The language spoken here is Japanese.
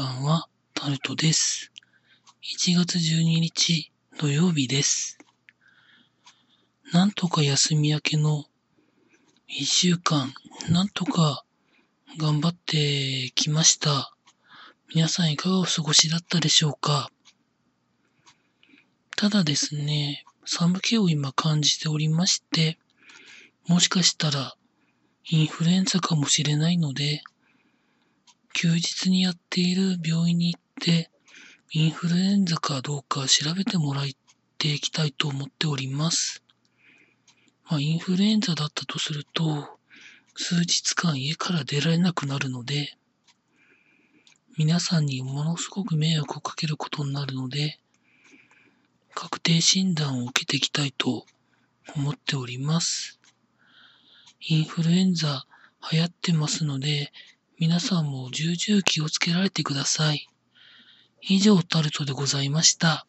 ばんは、タルトです。1月12日土曜日です。なんとか休み明けの1週間、なんとか頑張ってきました。皆さんいかがお過ごしだったでしょうか？ただですね、寒気を今感じておりまして、もしかしたらインフルエンザかもしれないので、休日にやっている病院に行って、インフルエンザかどうか調べてもらっていきたいと思っております。インフルエンザだったとすると、数日間家から出られなくなるので、皆さんにものすごく迷惑をかけることになるので、確定診断を受けていきたいと思っております。インフルエンザ流行ってますので、皆さんも重々気をつけられてください。以上、タルトでございました。